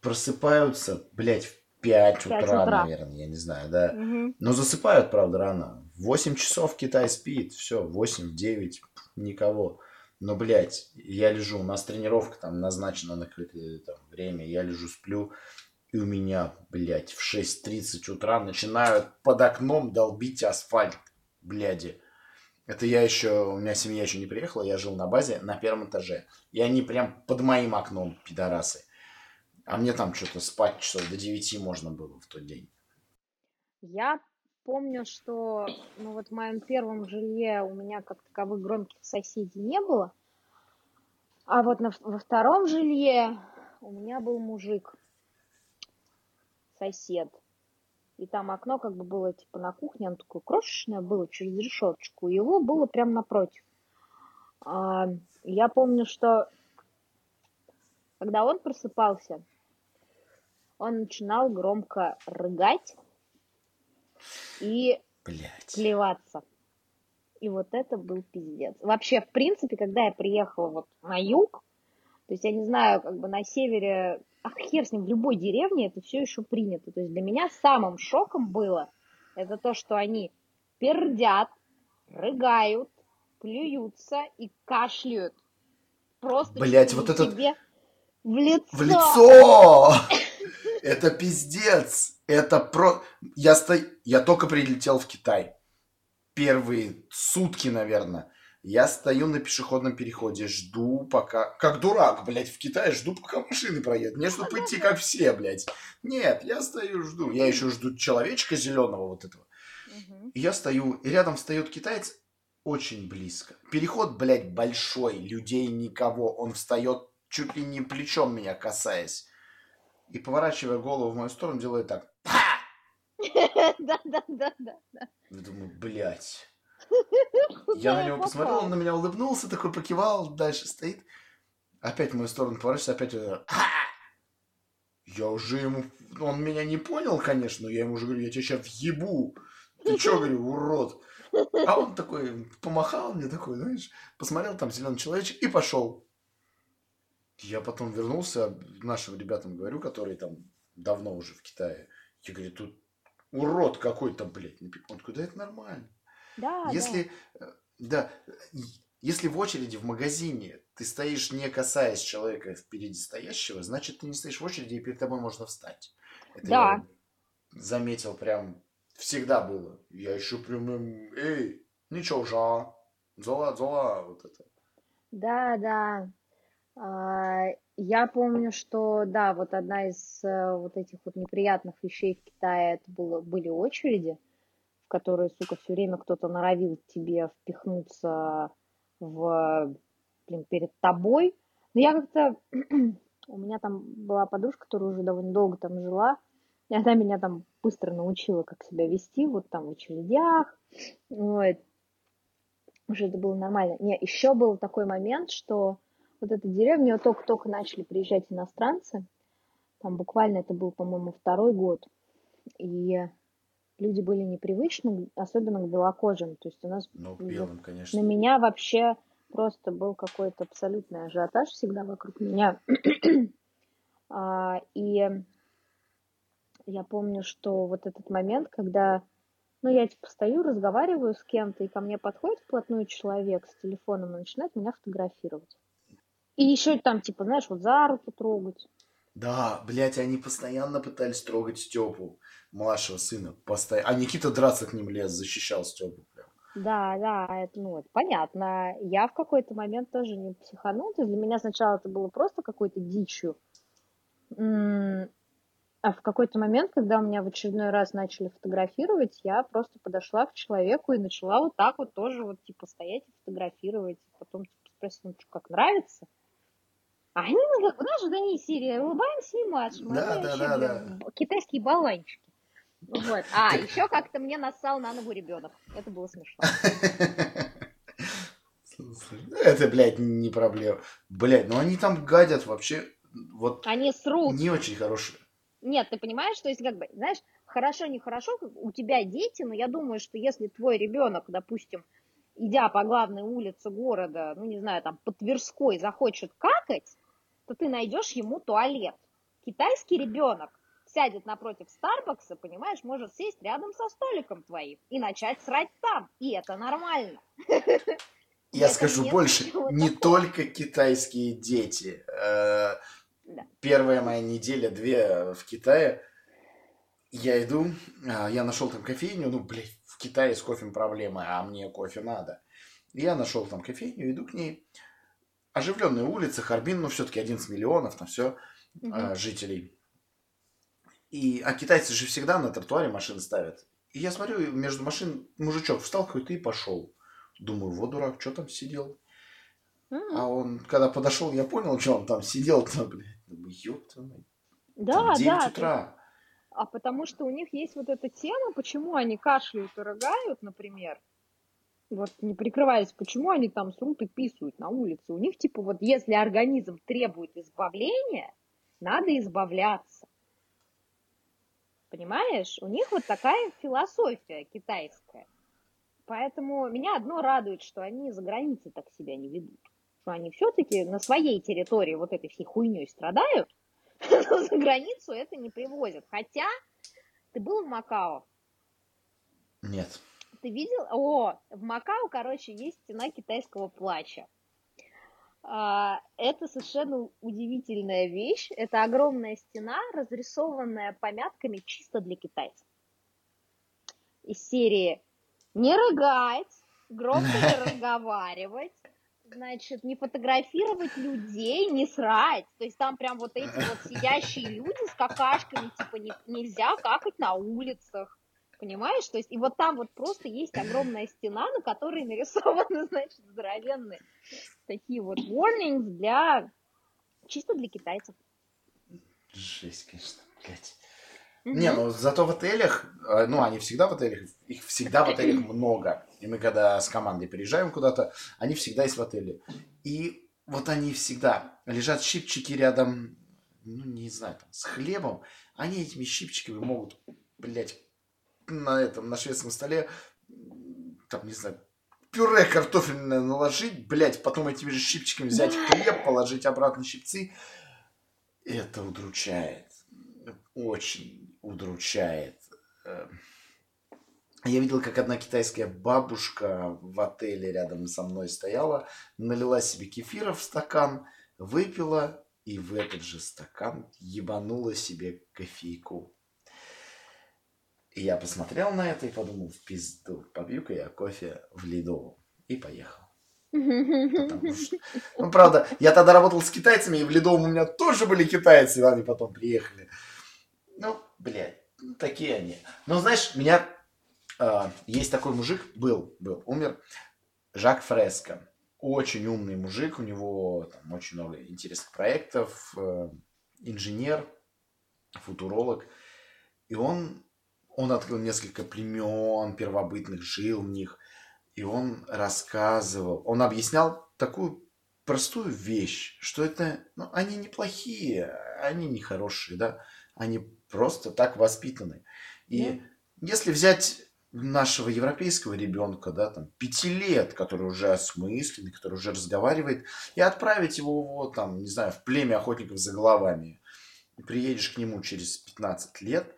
просыпаются, блядь, в пять утра, утра, наверное, я не знаю, да. Угу. Но засыпают, правда, рано. В восемь часов Китай спит, все, восемь-девять, никого. Но, блядь, я лежу, у нас тренировка там назначена на какое-то там время, я лежу, сплю, и у меня, блядь, в шесть тридцать утра начинают под окном долбить асфальт, бляди. Это я еще, у меня семья еще не приехала, я жил на базе на первом этаже. И они прям под моим окном, пидорасы. А мне там что-то спать часов до девяти можно было в тот день. Я помню, что ну вот в моем первом жилье у меня как таковых громких соседей не было. А вот на, во втором жилье у меня был мужик, сосед. И там окно как бы было типа на кухне, оно такое крошечное было, через решеточку. Его было прямо напротив. А, я помню, что когда он просыпался, он начинал громко рыгать и блядь. Плеваться. И вот это был пиздец. Вообще, в принципе, когда я приехала вот на юг, то есть я не знаю, как бы на севере, ах, хер с ним, в любой деревне это все еще принято. То есть для меня самым шоком было это то, что они пердят, рыгают, плюются и кашляют. Просто блядь, вот это... тебе в лицо. В лицо! Это пиздец! Это про... Я, сто... Я только прилетел в Китай. Первые сутки, наверное. Я стою на пешеходном переходе, жду пока... Как дурак, блядь, в Китае жду, пока машины проедут. Мне чтобы идти, как все, блядь. Нет, я стою, жду. Я еще жду человечка зеленого вот этого. Угу. Я стою, и рядом встает китаец очень близко. Переход, блядь, большой, людей никого. Он встает чуть ли не плечом меня касаясь. И, поворачивая голову в мою сторону, делает так. Да-да-да-да. Я думаю, блядь. Я на него посмотрел, он на меня улыбнулся, такой покивал, дальше стоит. Опять в мою сторону поворачивается, опять это... Я уже ему... Он меня не понял, конечно, я ему уже говорю, я тебя сейчас въебу. Ты чё, говорю, урод? А он такой помахал мне, такой, знаешь, посмотрел, там зеленый человечек и пошел. Я потом вернулся, нашим ребятам говорю, которые там давно уже в Китае. Я говорю, тут урод какой-то, блядь. Он такой, да это нормально. Да, если, да. да, если в очереди в магазине ты стоишь, не касаясь человека впереди стоящего, значит, ты не стоишь в очереди, и перед тобой можно встать. Это да. Я заметил прям, всегда было. Я еще прям, эй, ничего, жа, зола, зола, вот это. Да, да. Я помню, что, да, вот одна из вот этих вот неприятных вещей в Китае, это было, были очереди, в которые, сука, все время кто-то норовил тебе впихнуться в, блин, перед тобой. Но я как-то... У меня там была подружка, которая уже довольно долго там жила, и она меня там быстро научила, как себя вести, вот там в очередях. Вот. Уже это было нормально. Не, еще был такой момент, что вот эта деревня, только-только начали приезжать иностранцы. Там буквально это был, по-моему, второй год. И... Люди были непривычны, особенно к белокожим. То есть у нас ну, белым, конечно. На меня вообще просто был какой-то абсолютный ажиотаж всегда вокруг меня. а, и я помню, что вот этот момент, когда ну, я типа стою, разговариваю с кем-то, и ко мне подходит вплотную человек с телефоном и начинает меня фотографировать. И еще там, типа, знаешь, вот за руку трогать. Да, блядь, они постоянно пытались трогать Степу, младшего сына. Посто... А Никита драться к ним лез, защищал Степу прям. Да, да, это, ну, это понятно. Я в какой-то момент тоже не психанула. Для меня сначала это было просто какой-то дичью. А в какой-то момент, когда меня в очередной раз начали фотографировать, я просто подошла к человеку и начала вот так вот тоже вот типа стоять и фотографировать. Потом типа, спросила, ну что, как нравится? А они, знаешь, вот они из серии улыбаемся и машем. Да, да, да, да. Китайские баланчики. Вот. А, еще как-то мне нассал на ногу ребенок. Это было смешно. Это, блядь, не проблема. Блядь, ну они там гадят вообще. Вот они срут. Не очень хорошие. Нет, ты понимаешь, что если как бы, знаешь, хорошо-нехорошо, у тебя дети, но я думаю, что если твой ребенок, допустим, идя по главной улице города, ну, не знаю, там, по Тверской захочет какать, то ты найдешь ему туалет. Китайский ребенок сядет напротив Старбакса, понимаешь, может сесть рядом со столиком твоим и начать срать там. И это нормально. Я скажу больше, не только китайские дети. Первая моя неделя, две в Китае, я иду, я нашел там кофейню, ну, блядь, в Китае с кофе проблемы, а мне кофе надо. Я нашел там кофейню, иду к ней. Оживленная улица, Харбин, ну, все-таки одиннадцать миллионов, там все, угу. жителей. И, а китайцы же всегда на тротуаре машины ставят. И я смотрю, между машин мужичок встал какой-то и пошел. Думаю, вот дурак, что там сидел? Угу. А он, когда подошел, я понял, что он там сидел-то, блядь. Думаю, ёпта, да, девять утра. А потому что у них есть вот эта тема, почему они кашляют и рыгают, например, вот не прикрываясь, почему они там срут и писают на улице. У них типа вот если организм требует избавления, надо избавляться. Понимаешь? У них вот такая философия китайская. Поэтому меня одно радует, что они за границей так себя не ведут. Что они все-таки на своей территории вот этой всей хуйней страдают, за границу это не привозят. Хотя, ты был в Макао? Нет. Ты видел? О, в Макао, короче, есть стена китайского плача. Это совершенно удивительная вещь. Это огромная стена, разрисованная помятками чисто для китайцев. Из серии «Не рыгать, громко не разговаривать, значит, не фотографировать людей, не срать. То есть там прям вот эти вот сидящие люди с какашками, типа, не, нельзя какать на улицах, понимаешь? То есть и вот там вот просто есть огромная стена, на которой нарисованы, значит, здоровенные такие вот warnings для... чисто для китайцев. Жесть, конечно, блядь. Mm-hmm. Не, ну зато в отелях, ну они всегда в отелях, их всегда в отелях много. И мы когда с командой приезжаем куда-то, они всегда есть в отеле. И вот они всегда лежат щипчики рядом, ну не знаю, там, с хлебом. Они этими щипчиками могут, блядь, на этом, на шведском столе, там, не знаю, пюре картофельное наложить, блядь, потом этими же щипчиками взять хлеб, положить обратно щипцы. Это удручает. Очень удручает. Я видел, как одна китайская бабушка в отеле рядом со мной стояла, налила себе кефира в стакан, выпила и в этот же стакан ебанула себе кофейку. И я посмотрел на это и подумал, в пизду, попью-ка я кофе в Лидову. И поехал. Что... Ну, правда, я тогда работал с китайцами, и в Лидовом у меня тоже были китайцы, и они потом приехали. Ну, блядь, ну, такие они. Ну, знаешь, меня... Э, есть такой мужик, был, был, умер, Жак Фреско. Очень умный мужик, у него там очень много интересных проектов, э, инженер, футуролог. И он... Он открыл несколько племен первобытных, жил в них. И он рассказывал, он объяснял такую простую вещь, что это, ну, они не плохие, они не хорошие, да, они просто так воспитаны. И yeah. если взять нашего европейского ребенка, да, там, пяти лет, который уже осмысленный, который уже разговаривает, и отправить его, вот, там, не знаю, в племя охотников за головами, и приедешь к нему через пятнадцать лет,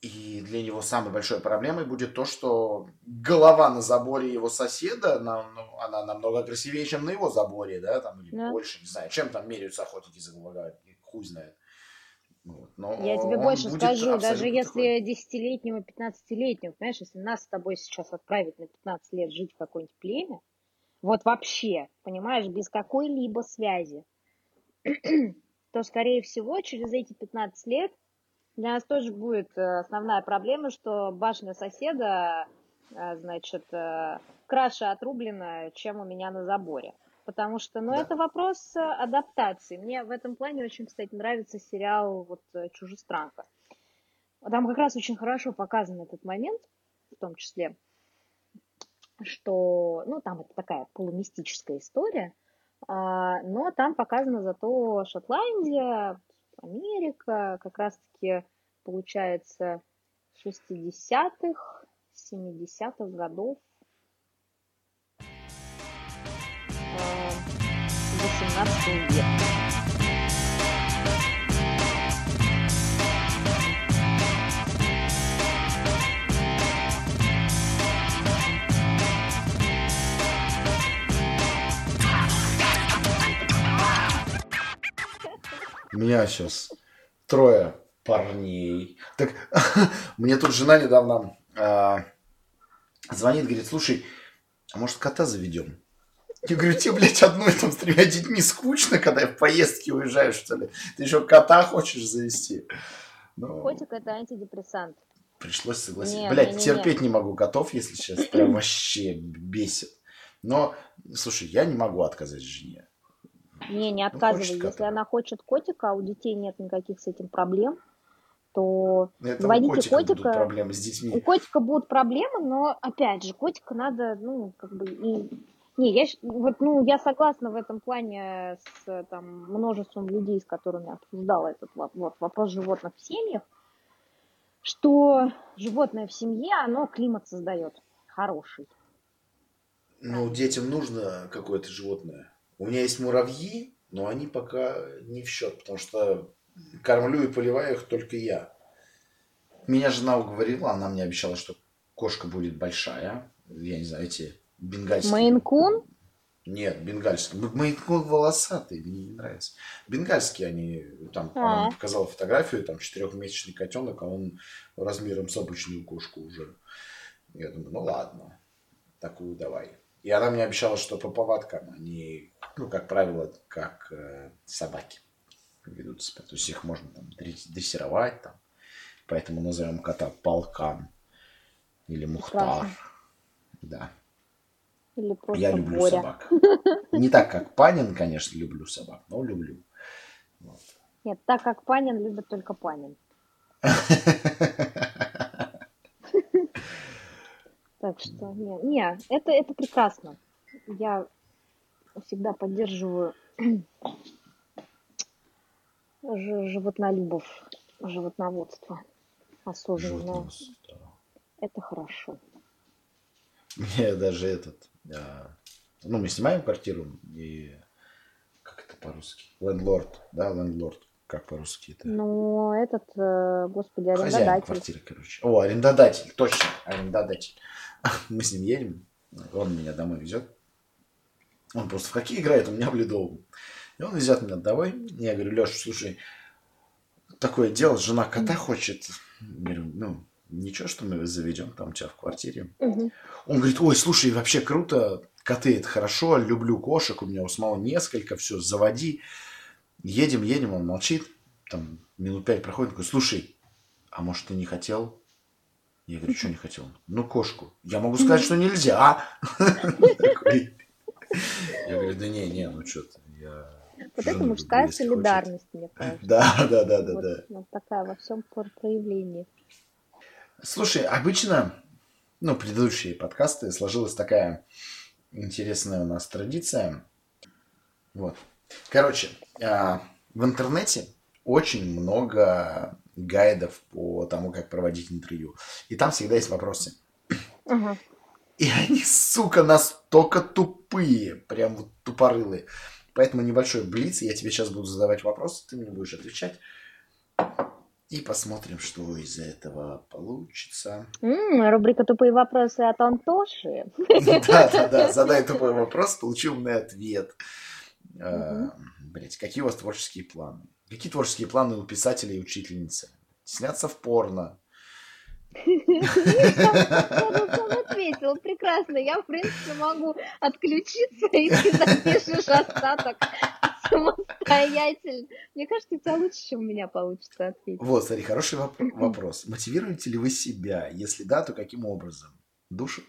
и для него самой большой проблемой будет то, что голова на заборе его соседа, на, ну, она намного красивее, чем на его заборе, да, там, или да. больше, не знаю, чем там меряются охотники за головами, хуй знает. Вот. Но я тебе больше скажу, даже если десятилетнему, пятнадцатилетнему, понимаешь, если нас с тобой сейчас отправить на пятнадцать лет жить в какое-нибудь племя, вот вообще, понимаешь, без какой-либо связи, то, скорее всего, через эти пятнадцать лет для нас тоже будет основная проблема, что башня соседа, значит, краше отрублена, чем у меня на заборе. Потому что, ну, да. это вопрос адаптации. Мне в этом плане очень, кстати, нравится сериал вот «Чужестранка». Там как раз очень хорошо показан этот момент, в том числе, что, ну, там это такая полумистическая история, но там показана зато Шотландия, Америка, как раз-таки, получается, шестидесятых, семидесятых годов, восемнадцатого века. Меня сейчас трое парней. Так, мне тут жена недавно э, звонит, говорит, слушай, а может кота заведем? Я говорю, тебе, блядь, одной там с тремя детьми скучно, когда я в поездке уезжаю, что ли? Ты еще кота хочешь завести? Но... Котик – это антидепрессант. Пришлось согласиться. Не, блядь, не, не, терпеть не. не могу котов, если сейчас прям вообще бесит. Но, слушай, я не могу отказать жене. Не, не отказывай. Ну, если она хочет котика, а у детей нет никаких с этим проблем, то заводите котика. Проблемы с детьми. У котика будут проблемы, но опять же, котика надо, ну, как бы и. Не, я вот, ну, я согласна в этом плане с там множеством людей, с которыми обсуждала этот вот, вопрос животных в семьях, что животное в семье, оно климат создает хороший. Ну, детям нужно какое-то животное. У меня есть муравьи, но они пока не в счет, потому что кормлю и поливаю их только я. Меня жена уговорила, она мне обещала, что кошка будет большая. Я не знаю, эти бенгальские... Мейн-кун? Нет, бенгальские. Мейн-кун волосатый, мне не нравится. Бенгальские они, там, она показала фотографию, там, четырехмесячный котенок, а он размером с обычную кошку уже. Я думаю, ну ладно. такую давай. И она мне обещала, что по повадкам они, ну, как правило, как э, собаки ведут себя. То есть их можно там дрессировать, там. Поэтому назовем кота Полкан или Мухтар. Классно. Да. Или просто я люблю Боря. Собак. Не так, как Панин, конечно, люблю собак, но люблю. Вот. Нет, так как Панин, любит только Панин. Так что, не, не это, это прекрасно. Я всегда поддерживаю животнолюбов, животноводство осознанное. Животноводство. Это хорошо. Мне даже этот... А, ну, мы снимаем квартиру и... Как это по-русски? Лендлорд, да, лендлорд. Как по-русски это? Ну, этот, господи, арендодатель. Хозяин квартиры, короче. О, арендодатель, точно, арендодатель. Мы с ним едем, он меня домой везет. Он просто в хоккей играет, у меня в ледовом. И он везет меня домой. Я говорю, Леша, слушай, такое дело, жена кота хочет. Говорю, ну, ничего, что мы заведем там у тебя в квартире. Угу. Он говорит, ой, слушай, вообще круто, коты, это хорошо, люблю кошек, у меня у самого несколько, все, заводи. Едем, едем, он молчит, там минут пять проходит, такой, слушай, а может ты не хотел? Я говорю, что не хотел? Ну, кошку. Я могу сказать, что нельзя. Я говорю, да не, не, ну что ты. Вот это мужская солидарность, мне кажется. Да, да, да, да, да. Вот такая во всем проявлении. Слушай, обычно, ну, предыдущие подкасты сложилась такая интересная у нас традиция. Вот. Короче, в интернете очень много гайдов по тому, как проводить интервью. И там всегда есть вопросы. Угу. И они, сука, настолько тупые, прям вот тупорылые. Поэтому небольшой блиц, я тебе сейчас буду задавать вопросы, ты мне будешь отвечать. И посмотрим, что из этого получится. М-м, рубрика «Тупые вопросы» от Антоши. Да-да-да, задай тупой вопрос, получи умный ответ. Uh-huh. Блять, какие у вас творческие планы? Какие творческие планы у писателя и учительницы? Сняться в порно. Он ответил, прекрасно. Я, в принципе, могу отключиться, и ты запишешь остаток самостоятельно. Мне кажется, у тебя лучше, чем у меня получится ответить. Вот, смотри, хороший вопрос. Мотивируете ли вы себя? Если да, то каким образом? Душу?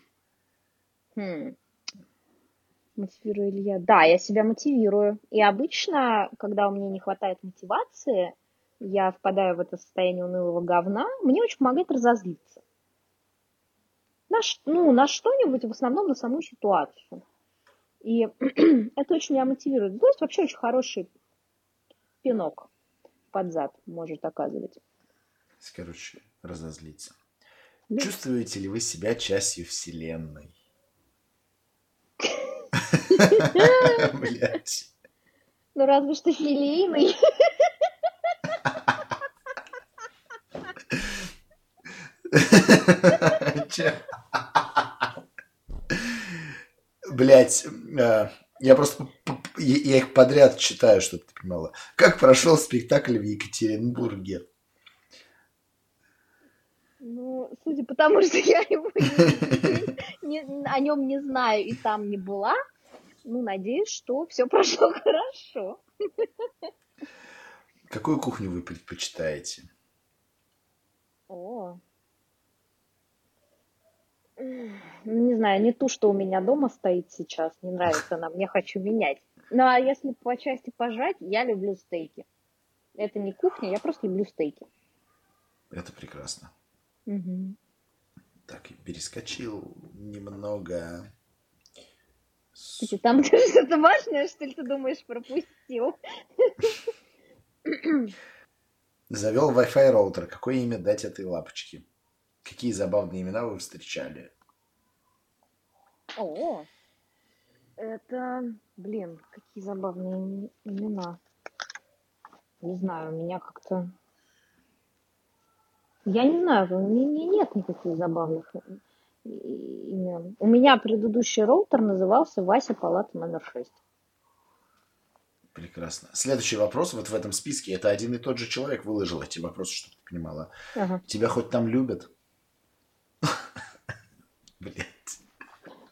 Мотивирую ли я? Да, я себя мотивирую. И обычно, когда у меня не хватает мотивации, я впадаю в это состояние унылого говна, мне очень помогает разозлиться. На, ну, на что-нибудь, в основном на саму ситуацию. И это очень меня мотивирует. Злость вообще очень хороший пинок под зад может оказывать. Короче, разозлиться. Да. Чувствуете ли вы себя частью Вселенной? Блять. Ну разве что филейный. Блять, я просто я их подряд читаю, чтобы ты понимала. Как прошел спектакль в Екатеринбурге? Ну, судя по тому, что я его не, не, о нем не знаю и там не была, ну, надеюсь, что все прошло хорошо. Какую кухню вы предпочитаете? О, не знаю, не ту, что у меня дома стоит сейчас, не нравится она, мне хочу менять. Ну, а если по части пожрать, я люблю стейки. Это не кухня, я просто люблю стейки. Это прекрасно. Угу. Так, перескочил немного. Ты там что-то важное, что ли, ты думаешь, пропустил? Завел Wi-Fi роутер. Какое имя дать этой лапочке? Какие забавные имена вы встречали? О, это, блин, какие забавные имена. Не знаю, у меня как-то... Я не знаю, у меня нет никаких забавных имен. У меня предыдущий роутер назывался Вася, палата номер шесть. Прекрасно. Следующий вопрос вот в этом списке. Это один и тот же человек выложил эти вопросы, чтобы ты понимала. Ага. Тебя хоть там любят? Блять.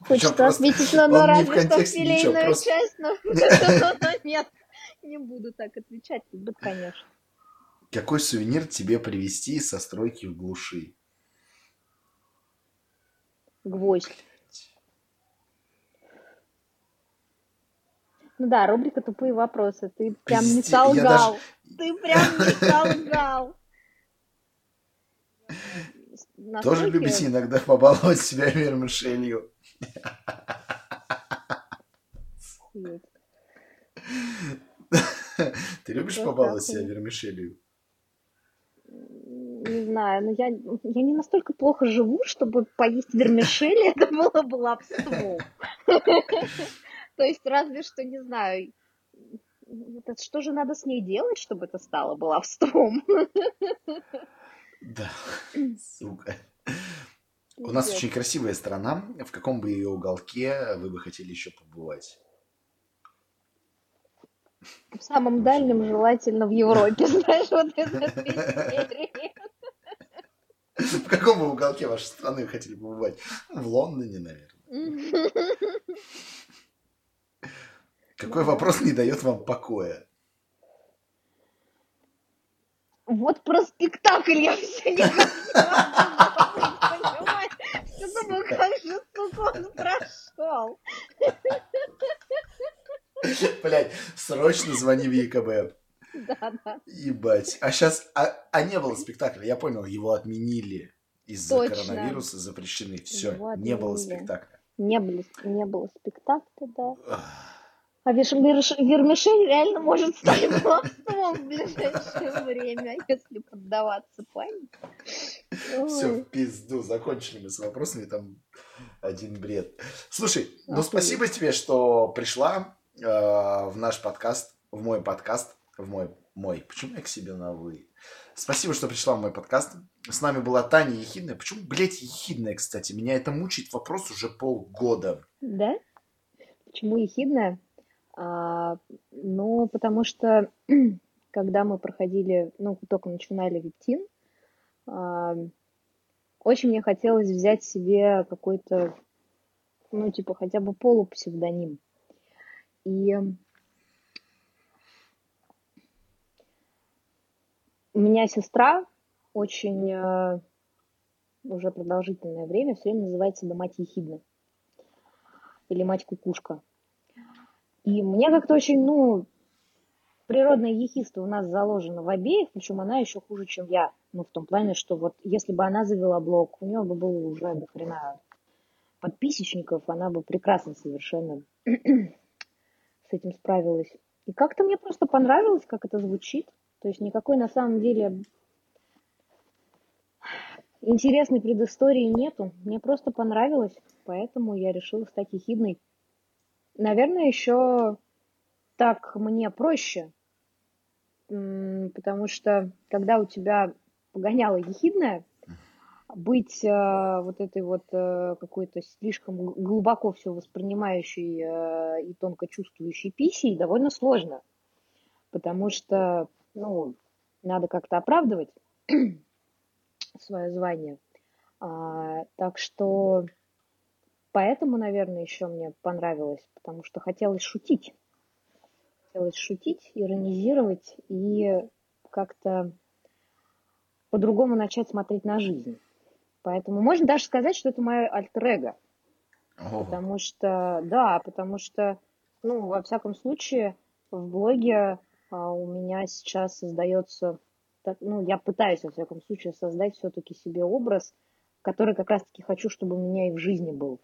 Хочется ответить на одно разве что филейную часть, но нет, не буду так отвечать, конечно. Какой сувенир тебе привезти со стройки в глуши? Гвоздь. Ну да, рубрика «Тупые вопросы». Ты прям не солгал. Ты прям не солгал. Тоже любите иногда побаловать себя вермишелью? Ты любишь побаловать себя вермишелью? Не знаю, но я, я не настолько плохо живу, чтобы поесть вермишель, это было баловство. То есть разве что, не знаю, что же надо с ней делать, чтобы это стало баловством? Да, сука. У нас очень красивая страна. В каком бы ее уголке вы бы хотели еще побывать? В самом дальнем, желательно, в Европе, знаешь, вот из этой серии. В каком бы уголке вашей страны вы хотели побывать? В Лондоне, наверное. Какой вопрос не дает вам покоя? Вот про спектакль я все не понимаю. Все думаю, как же, сука, он прошел. Блять, срочно звони в ЕКБ. Да, да. Ебать. А сейчас... А, а не было спектакля, я понял, его отменили из-за Точно. коронавируса, запрещены. Все, не было спектакля. Не, были, не было спектакля, да. А вермишель реально может стать баловством в ближайшее время, если поддаваться панике. Все, в пизду, закончили мы с вопросами, там один бред. Слушай, а ну спасибо есть. тебе, что пришла э, в наш подкаст, в мой подкаст, в мой, мой, почему я к себе на «вы»? Спасибо, что пришла в мой подкаст. С нами была Таня Ехидная. Почему, блядь, Ехидная, кстати? Меня это мучает вопрос уже полгода. Да? Почему Ехидная? А, ну, потому что, когда мы проходили, ну, только начинали Виптин, а, очень мне хотелось взять себе какой-то, ну, типа, хотя бы полупсевдоним. И у меня сестра очень а, уже продолжительное время все время называет себя мать Ехидна или мать Кукушка. И мне как-то очень, ну, природное ехидство у нас заложено в обеих, причем она еще хуже, чем я. Ну, в том плане, что вот если бы она завела блог, у нее бы было уже до хрена подписчиков, она бы прекрасно совершенно с этим справилась. И как-то мне просто понравилось, как это звучит. То есть никакой на самом деле интересной предыстории нету. Мне просто понравилось, поэтому я решила стать ехидной. Наверное, еще так мне проще, потому что, когда у тебя погоняла ехидная, быть э, вот этой вот э, какой-то слишком глубоко все воспринимающей э, и тонко чувствующей писей довольно сложно, потому что, ну, надо как-то оправдывать свое звание, а, так что... Поэтому, наверное, еще мне понравилось, потому что хотелось шутить. Хотелось шутить, иронизировать и как-то по-другому начать смотреть на жизнь. Поэтому можно даже сказать, что это мое альтер-эго. О. Потому что, да, потому что, ну, во всяком случае, в блоге а, у меня сейчас создается, так, ну, я пытаюсь, во всяком случае, создать все-таки себе образ, который как раз-таки хочу, чтобы у меня и в жизни был.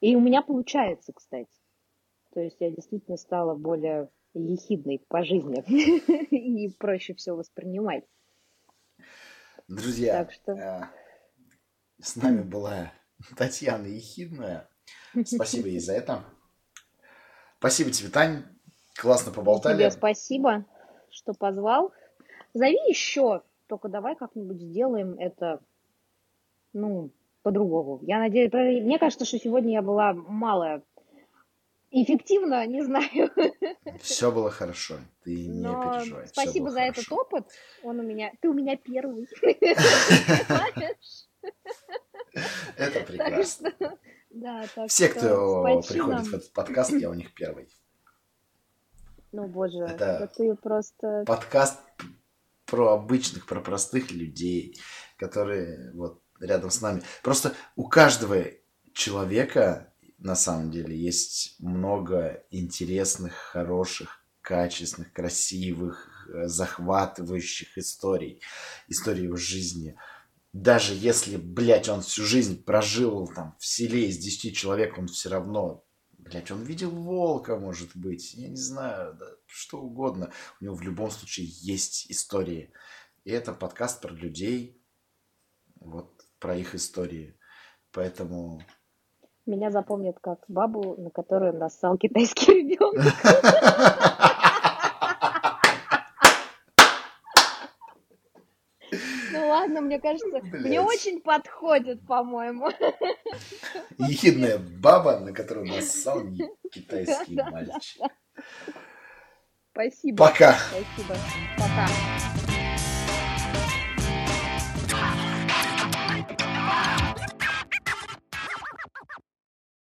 И у меня получается, кстати. То есть я действительно стала более ехидной по жизни и проще все воспринимать. Друзья, так что... э, с нами была Татьяна Ехидная. Спасибо ей за это. Спасибо тебе, Тань. Классно поболтали. Тебе спасибо, что позвал. Зови еще. Только давай как-нибудь сделаем это, ну... по-другому. Я надеюсь, мне кажется, что сегодня я была мало эффективна, не знаю. Все было хорошо, ты не Но переживай. Спасибо за хорошо. этот опыт. Он у меня, ты у меня первый. Это прекрасно. Да, так все, кто починам... приходит в этот подкаст, я у них первый. Ну, боже, это ты просто... подкаст про обычных, про простых людей, которые вот рядом с нами. Просто у каждого человека, на самом деле, есть много интересных, хороших, качественных, красивых, захватывающих историй. Историй его жизни. Даже если, блядь, он всю жизнь прожил там в селе из десяти человек, он все равно, блядь, он видел волка, может быть, я не знаю, да, что угодно. У него в любом случае есть истории. И это подкаст про людей, вот, про их истории. Поэтому... Меня запомнят как бабу, на которую нассал китайский ребенок. Ладно, мне кажется, блять, мне очень подходит, по-моему. Ехидная баба, на которую нассал китайский мальчик. Спасибо. Пока. Спасибо. Пока.